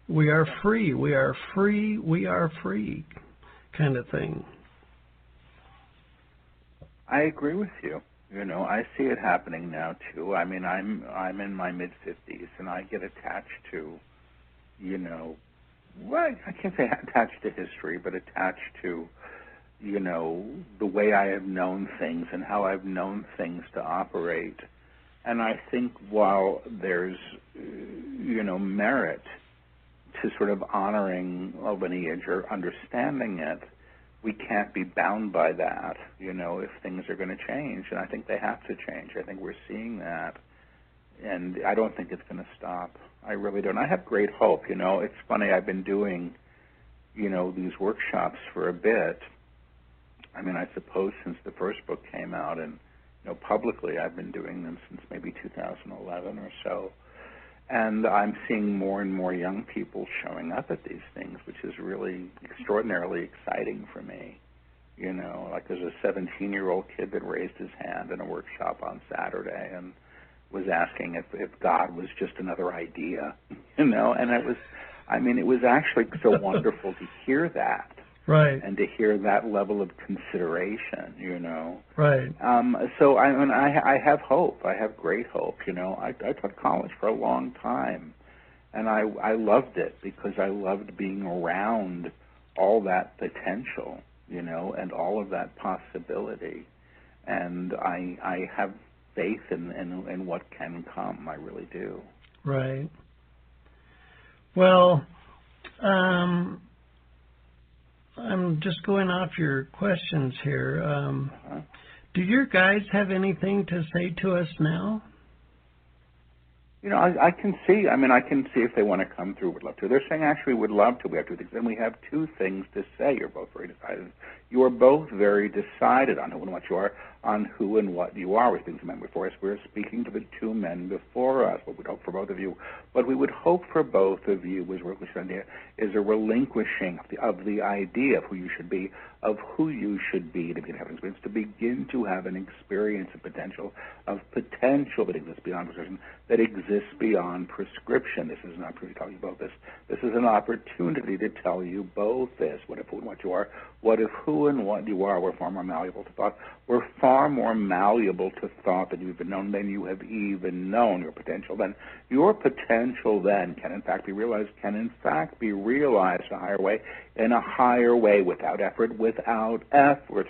We are free. We are free. We are free, kind of thing. I agree with you. You know, I see it happening now too. I mean, I'm I'm in my mid fifties, and I get attached to, you know, well, I can't say attached to history, but attached to, you know, the way I have known things and how I've known things to operate. And I think while there's, you know, merit to sort of honoring a lineage or understanding it, we can't be bound by that, you know, if things are going to change. And I think they have to change. I think we're seeing that. And I don't think it's going to stop. I really don't. I have great hope, you know. It's funny, I've been doing, you know, these workshops for a bit. I mean, I suppose since the first book came out, and know, publicly, I've been doing them since maybe two thousand eleven or so, and I'm seeing more and more young people showing up at these things, which is really extraordinarily exciting for me. You know, like there's a seventeen-year-old kid that raised his hand in a workshop on Saturday and was asking if, if God was just another idea, you know, and it was, I mean, it was actually so wonderful to hear that. Right. And to hear that level of consideration, you know. Right. Um, so I mean, I, I have hope. I have great hope, you know. I, I taught college for a long time, and I, I loved it because I loved being around all that potential, you know, and all of that possibility. And I, I have faith in, in, in what can come. I really do. Right. Well, um... I'm just going off your questions here. Um, uh-huh. Do your guides have anything to say to us now? You know, I, I can see. I mean, I can see if they want to come through, would love to. They're saying actually would love to. We have two things. And we have two things to say. You're both very decided. You are both very decided on who and what you are, on who and what you are. We've been to men before us. We're speaking to the two men before us. What we'd hope for both of you, what we would hope for both of you was is a relinquishing of the, of the idea of who you should be, of who you should be to begin having experience, to begin to have an experience of potential, of potential that exists beyond prescription, that exists beyond prescription. This is an opportunity to tell you both this. This is an opportunity to tell you both this. What if who and what you are? What if who and what you are? We're far more malleable to thought. We're far more malleable to thought than you've been known than you have even known. Your potential then, your potential then can in fact be realized. Can in fact be realized in a higher way, in a higher way, without effort, with. Without effort,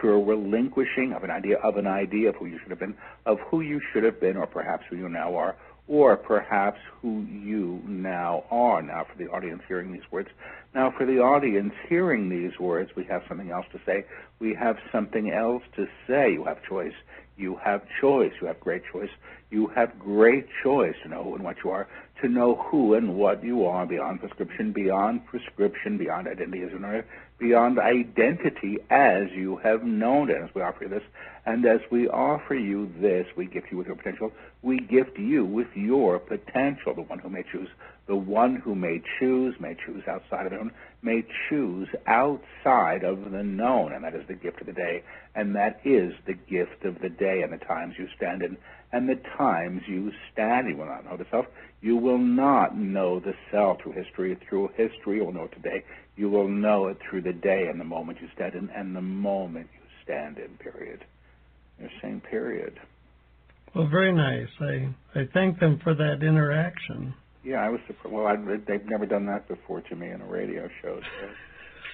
through a relinquishing of an idea of an idea of who you should have been, of who you should have been, or perhaps who you now are, or perhaps who you now are. Now, for the audience hearing these words, now for the audience hearing these words, we have something else to say. We have something else to say. You have choice. You have choice. You have great choice. You have great choice to know who and what you are, to know who and what you are beyond prescription, beyond prescription, beyond identity as an order, beyond identity as you have known it. As we offer you this, and as we offer you this, we gift you with your potential. We gift you with your potential. The one who may choose, the one who may choose, may choose outside of the known, may choose outside of the known. And that is the gift of the day. And that is the gift of the day and the times you stand in. And the times you stand, you will not know the self. You will not know the self through history. Through history, you will know it today. You will know it through the day and the moment you stand in, and the moment you stand in, period. They're saying period. Well, very nice. I, I thank them for that interaction. Yeah, I was surprised. Well, I, they've never done that before to me in a radio show.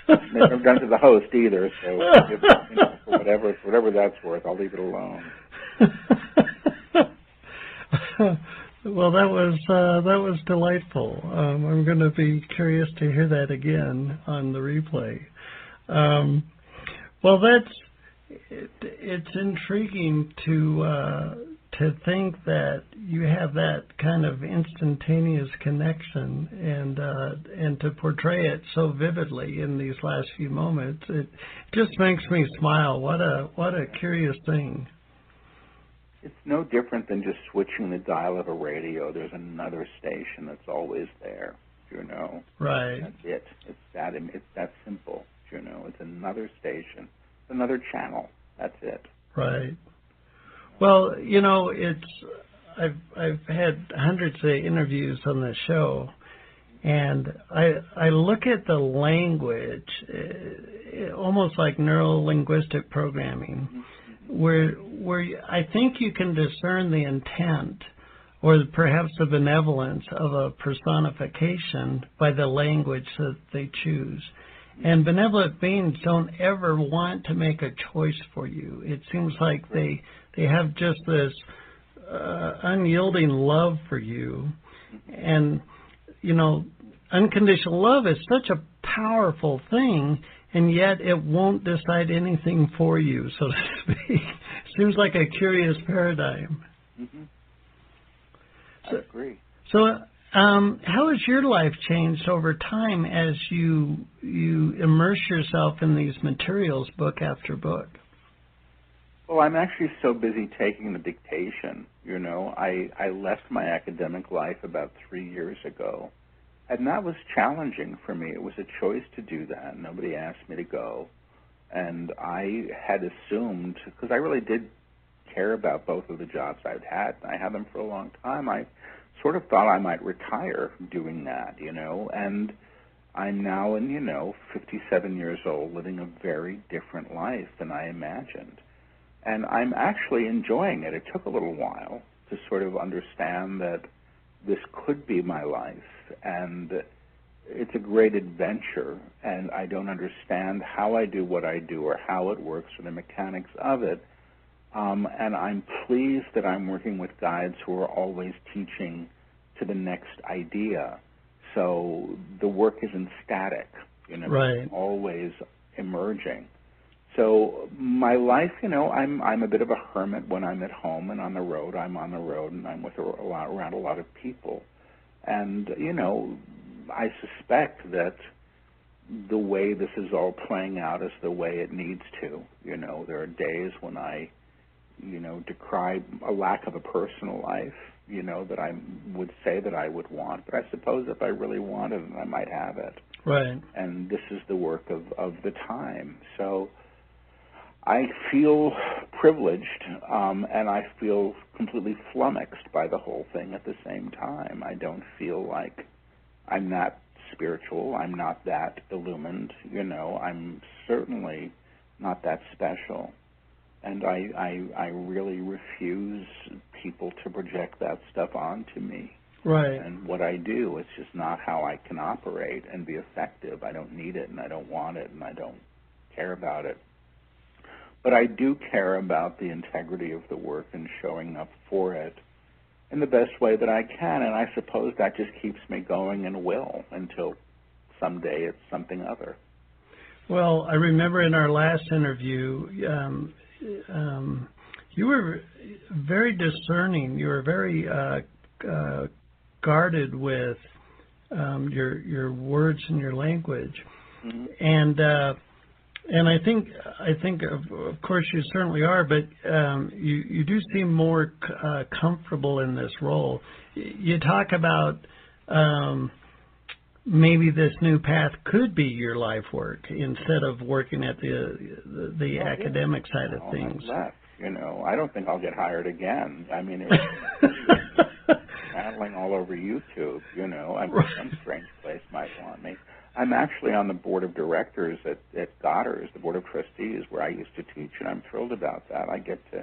So. They've never done it to the host either. So if, you know, for whatever, for whatever that's worth, I'll leave it alone. Well, that was uh, that was delightful. Um, I'm going to be curious to hear that again on the replay. Um, well, that's it, it's intriguing to uh, to think that you have that kind of instantaneous connection, and uh, and to portray it so vividly in these last few moments. It just makes me smile. What a what a curious thing. It's no different than just switching the dial of a radio. There's another station that's always there, you know. Right. That's it. It's that, it's that simple, you know. It's another station, another channel. That's it. Right. Well, you know, it's I've I've had hundreds of interviews on this show, and I I look at the language, it, almost like neuro-linguistic programming. Mm-hmm. Where, where I think you can discern the intent or perhaps the benevolence of a personification by the language that they choose. And benevolent beings don't ever want to make a choice for you. It seems like they, they have just this uh, unyielding love for you. And, you know, unconditional love is such a powerful thing. And yet it won't decide anything for you, so to speak. Seems like a curious paradigm. Mm-hmm. I so, agree. So um, how has your life changed over time as you you immerse yourself in these materials book after book? Well, I'm actually so busy taking the dictation. You know, I, I left my academic life about three years ago. And that was challenging for me. It was a choice to do that. Nobody asked me to go. And I had assumed, because I really did care about both of the jobs I'd had, and I had them for a long time, I sort of thought I might retire from doing that, you know, and I'm now, in, you know, fifty-seven years old, living a very different life than I imagined. And I'm actually enjoying it. It took a little while to sort of understand that this could be my life, and it's a great adventure, and I don't understand how I do what I do or how it works or the mechanics of it. Um, and I'm pleased that I'm working with guides who are always teaching to the next idea. So the work isn't static, you know, right. It's always emerging. So my life, you know, I'm I'm a bit of a hermit when I'm at home and on the road. I'm on the road and I'm with a lot, around a lot of people. And, you know, I suspect that the way this is all playing out is the way it needs to. You know, there are days when I, you know, decry a lack of a personal life, you know, that I would say that I would want. But I suppose if I really wanted it, I might have it. Right. And this is the work of, of the time. So I feel privileged, um, and I feel completely flummoxed by the whole thing at the same time. I don't feel like I'm not spiritual. I'm not that illumined. You know, I'm certainly not that special. And I, I, I really refuse people to project that stuff onto me. Right. And what I do, it's just not how I can operate and be effective. I don't need it, and I don't want it, and I don't care about it. But I do care about the integrity of the work and showing up for it in the best way that I can, and I suppose that just keeps me going and will until someday it's something other. Well, I remember in our last interview, um, um, you were very discerning. You were very uh, uh, guarded with um, your your words and your language, mm-hmm. and. Uh, And I think, I think, of, of course, you certainly are, but um, you, you do seem more c uh, comfortable in this role. You talk about um, maybe this new path could be your life work instead of working at the the, the well, academic yeah. side of well, things. Left, you know, I don't think I'll get hired again. I mean, it was battling all over YouTube. You know, I mean, right. some strange place might want me. I'm actually on the board of directors at, at Goddard's, the board of trustees, where I used to teach, and I'm thrilled about that. I get to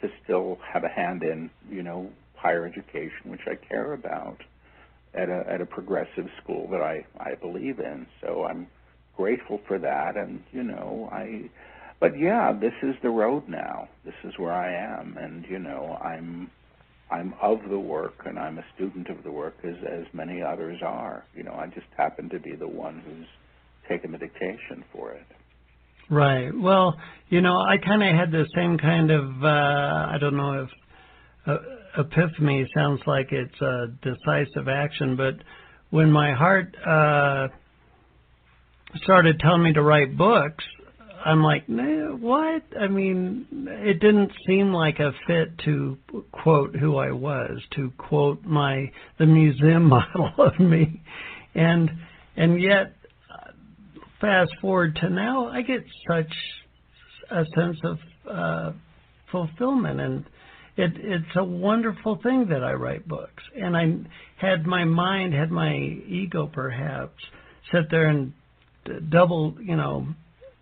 to still have a hand in, you know, higher education, which I care about, at a at a progressive school that I I believe in. So I'm grateful for that, and you know, I. But yeah, this is the road now. This is where I am, and you know, I'm. I'm of the work, and I'm a student of the work, as, as many others are. You know, I just happen to be the one who's taken the dictation for it. Right. Well, you know, I kind of had the same kind of, uh, I don't know if uh, epiphany sounds like it's uh, decisive action, but when my heart uh, started telling me to write books, I'm like, nah, what? I mean, it didn't seem like a fit to quote who I was, to quote my the museum model of me, and and yet, fast forward to now, I get such a sense of uh, fulfillment, and it it's a wonderful thing that I write books. And I had my mind, had my ego perhaps, sit there and double, you know.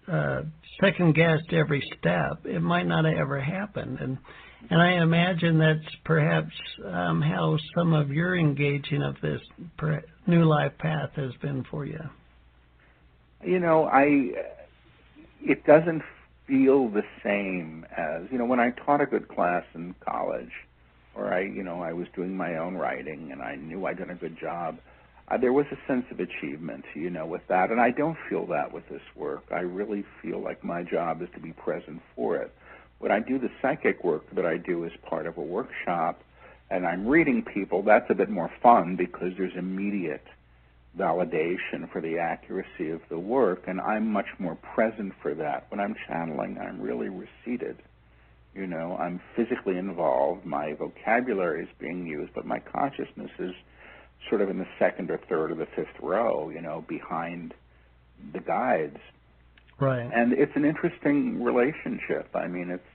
Uh, second-guessed every step, it might not have ever happened. And and I imagine that's perhaps um, how some of your engaging of this per new life path has been for you. You know, I it doesn't feel the same as, you know, when I taught a good class in college, or I, you know, I was doing my own writing and I knew I'd done a good job. Uh, there was a sense of achievement, you know, with that, and I don't feel that with this work. I really feel like my job is to be present for it. When I do the psychic work that I do as part of a workshop, and I'm reading people, that's a bit more fun because there's immediate validation for the accuracy of the work, and I'm much more present for that. When I'm channeling, I'm really receded. You know, I'm physically involved. My vocabulary is being used, but my consciousness is sort of in the second or third or the fifth row, you know, behind the guides. Right. And it's an interesting relationship. I mean, it's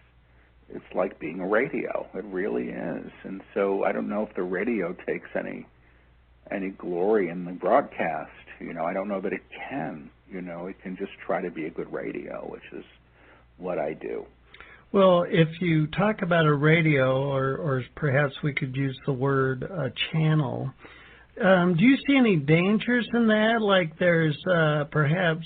it's like being a radio. It really is. And so I don't know if the radio takes any any glory in the broadcast. You know, I don't know that it can. You know, it can just try to be a good radio, which is what I do. Well, if you talk about a radio, or, or perhaps we could use the word uh, channel, um, do you see any dangers in that? Like there's uh, perhaps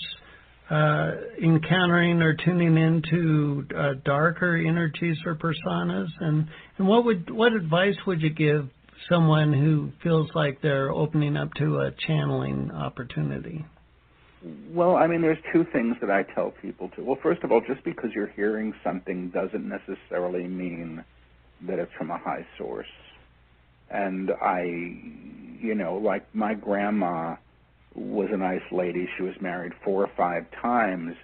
uh, encountering or tuning into uh, darker energies or personas? And, and what would what advice would you give someone who feels like they're opening up to a channeling opportunity? Well, I mean, there's two things that I tell people to. Well, first of all, just because you're hearing something doesn't necessarily mean that it's from a high source. And I, you know, like my grandma was a nice lady. She was married four or five times.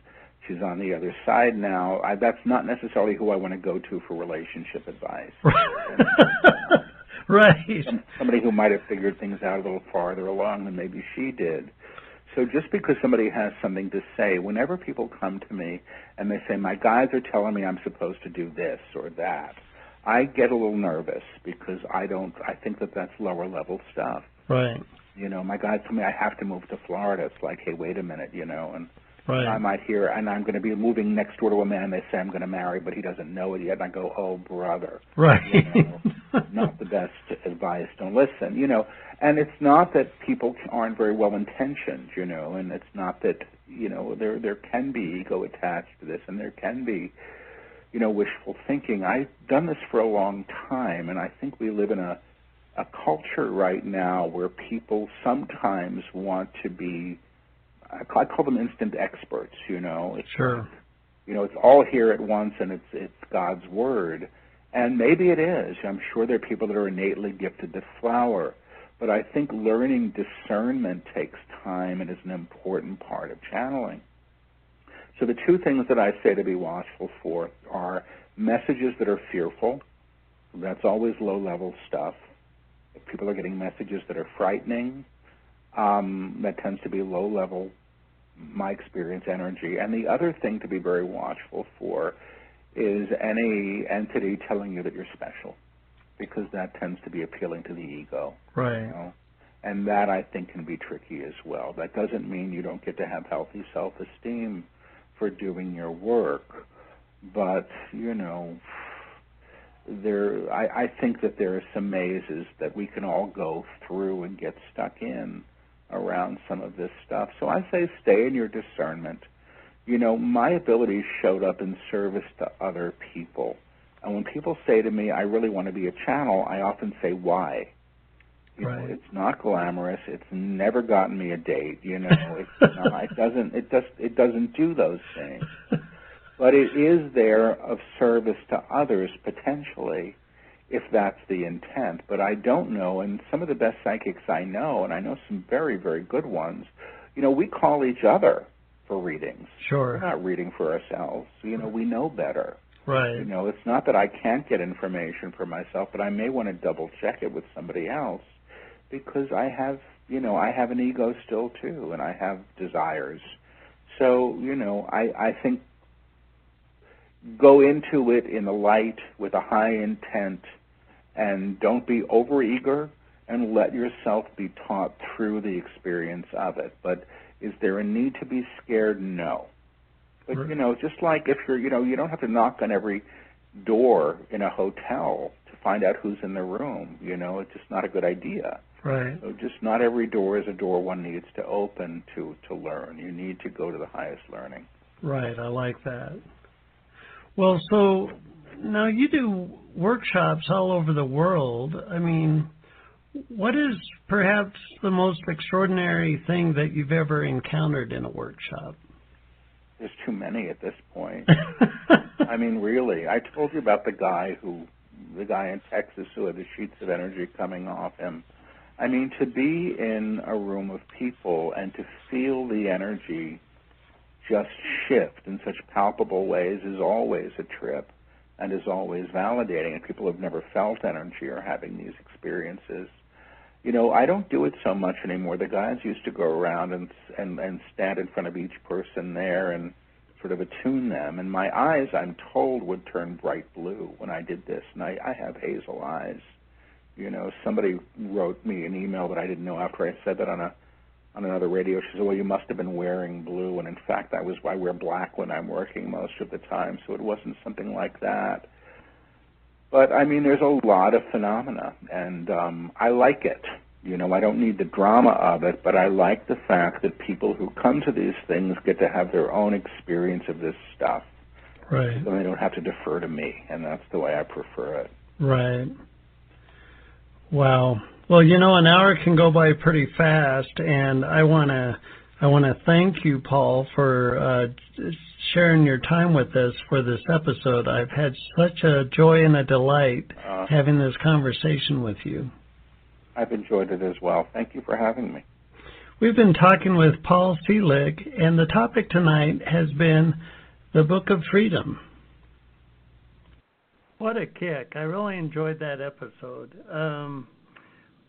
She's on the other side now. I, that's not necessarily who I want to go to for relationship advice. Right. Somebody who might have figured things out a little farther along than maybe she did. So just because somebody has something to say, whenever people come to me and they say, my guides are telling me I'm supposed to do this or that, I get a little nervous because I don't, I think that that's lower level stuff. Right. You know, my guides tell me I have to move to Florida. It's like, hey, wait a minute, you know, and right. I might hear, and I'm going to be moving next door to a man they say I'm going to marry, but he doesn't know it yet. And I go, oh, brother. Right. You know, not the best advice. Don't listen, you know. And it's not that people aren't very well-intentioned, you know, and it's not that, you know, there there can be ego attached to this and there can be, you know, wishful thinking. I've done this for a long time, and I think we live in a, a culture right now where people sometimes want to be, I call them instant experts, you know. It's, sure. You know, it's all here at once, and it's it's God's word. And maybe it is. I'm sure there are people that are innately gifted to flower. But I think learning discernment takes time and is an important part of channeling. So the two things that I say to be watchful for are messages that are fearful. That's always low-level stuff. If people are getting messages that are frightening, um, that tends to be low-level, my experience, energy. And the other thing to be very watchful for is any entity telling you that you're special, because that tends to be appealing to the ego. Right. You know? And that, I think, can be tricky as well. That doesn't mean you don't get to have healthy self-esteem for doing your work. But, you know, there. I, I think that there are some mazes that we can all go through and get stuck in around some of this stuff. So I say stay in your discernment. You know, my abilities showed up in service to other people. And when people say to me, I really want to be a channel, I often say, why? You right. know, it's not glamorous. It's never gotten me a date. You know, it's not, it doesn't, it just, it doesn't do those things. But it is there of service to others, potentially, if that's the intent. But I don't know, and some of the best psychics I know, and I know some very, very good ones, you know, we call each other for readings. Sure. We're not reading for ourselves. You know, we know better. Right. You know, it's not that I can't get information for myself, but I may want to double check it with somebody else because I have, you know, I have an ego still too, and I have desires. So, you know, I, I think go into it in the light with a high intent, and don't be over eager, and let yourself be taught through the experience of it. But is there a need to be scared? No. But, you know, just like if you're, you know, you don't have to knock on every door in a hotel to find out who's in the room. You know, it's just not a good idea. Right. So just not every door is a door one needs to open to, to learn. You need to go to the highest learning. Right. I like that. Well, so now you do workshops all over the world. I mean, what is perhaps the most extraordinary thing that you've ever encountered in a workshop? There's too many at this point. I mean, really. I told you about the guy who, the guy in Texas who had the sheets of energy coming off him. I mean, to be in a room of people and to feel the energy just shift in such palpable ways is always a trip and is always validating. And people who have never felt energy are having these experiences. You know, I don't do it so much anymore. The guys used to go around and and and stand in front of each person there and sort of attune them. And my eyes, I'm told, would turn bright blue when I did this. And I, I have hazel eyes. You know, somebody wrote me an email, but I didn't know after I said that on a on another radio. She said, well, you must have been wearing blue. And in fact, that was why I wear black when I'm working most of the time. So it wasn't something like that. But, I mean, there's a lot of phenomena, and um, I like it. You know, I don't need the drama of it, but I like the fact that people who come to these things get to have their own experience of this stuff. Right. So they don't have to defer to me, and that's the way I prefer it. Right. Wow. Well, you know, an hour can go by pretty fast, and I want to I want to thank you, Paul, for uh, sharing your time with us for this episode. I've had such a joy and a delight uh, having this conversation with you. I've enjoyed it as well. Thank you for having me. We've been talking with Paul Selig, and the topic tonight has been the Book of Freedom. What a kick. I really enjoyed that episode. Um,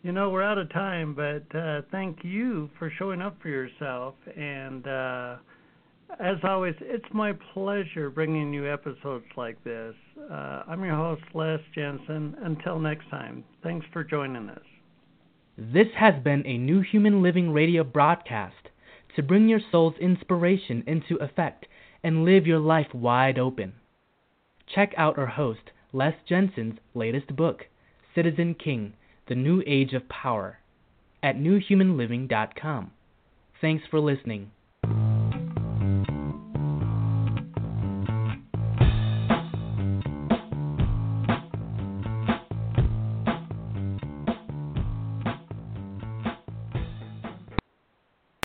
you know, we're out of time, but uh, thank you for showing up for yourself. And uh, as always, it's my pleasure bringing you episodes like this. Uh, I'm your host, Les Jensen. Until next time, thanks for joining us. This has been a New Human Living Radio broadcast to bring your soul's inspiration into effect and live your life wide open. Check out our host, Les Jensen's latest book, Citizen King, The New Age of Power, at new human living dot com. Thanks for listening.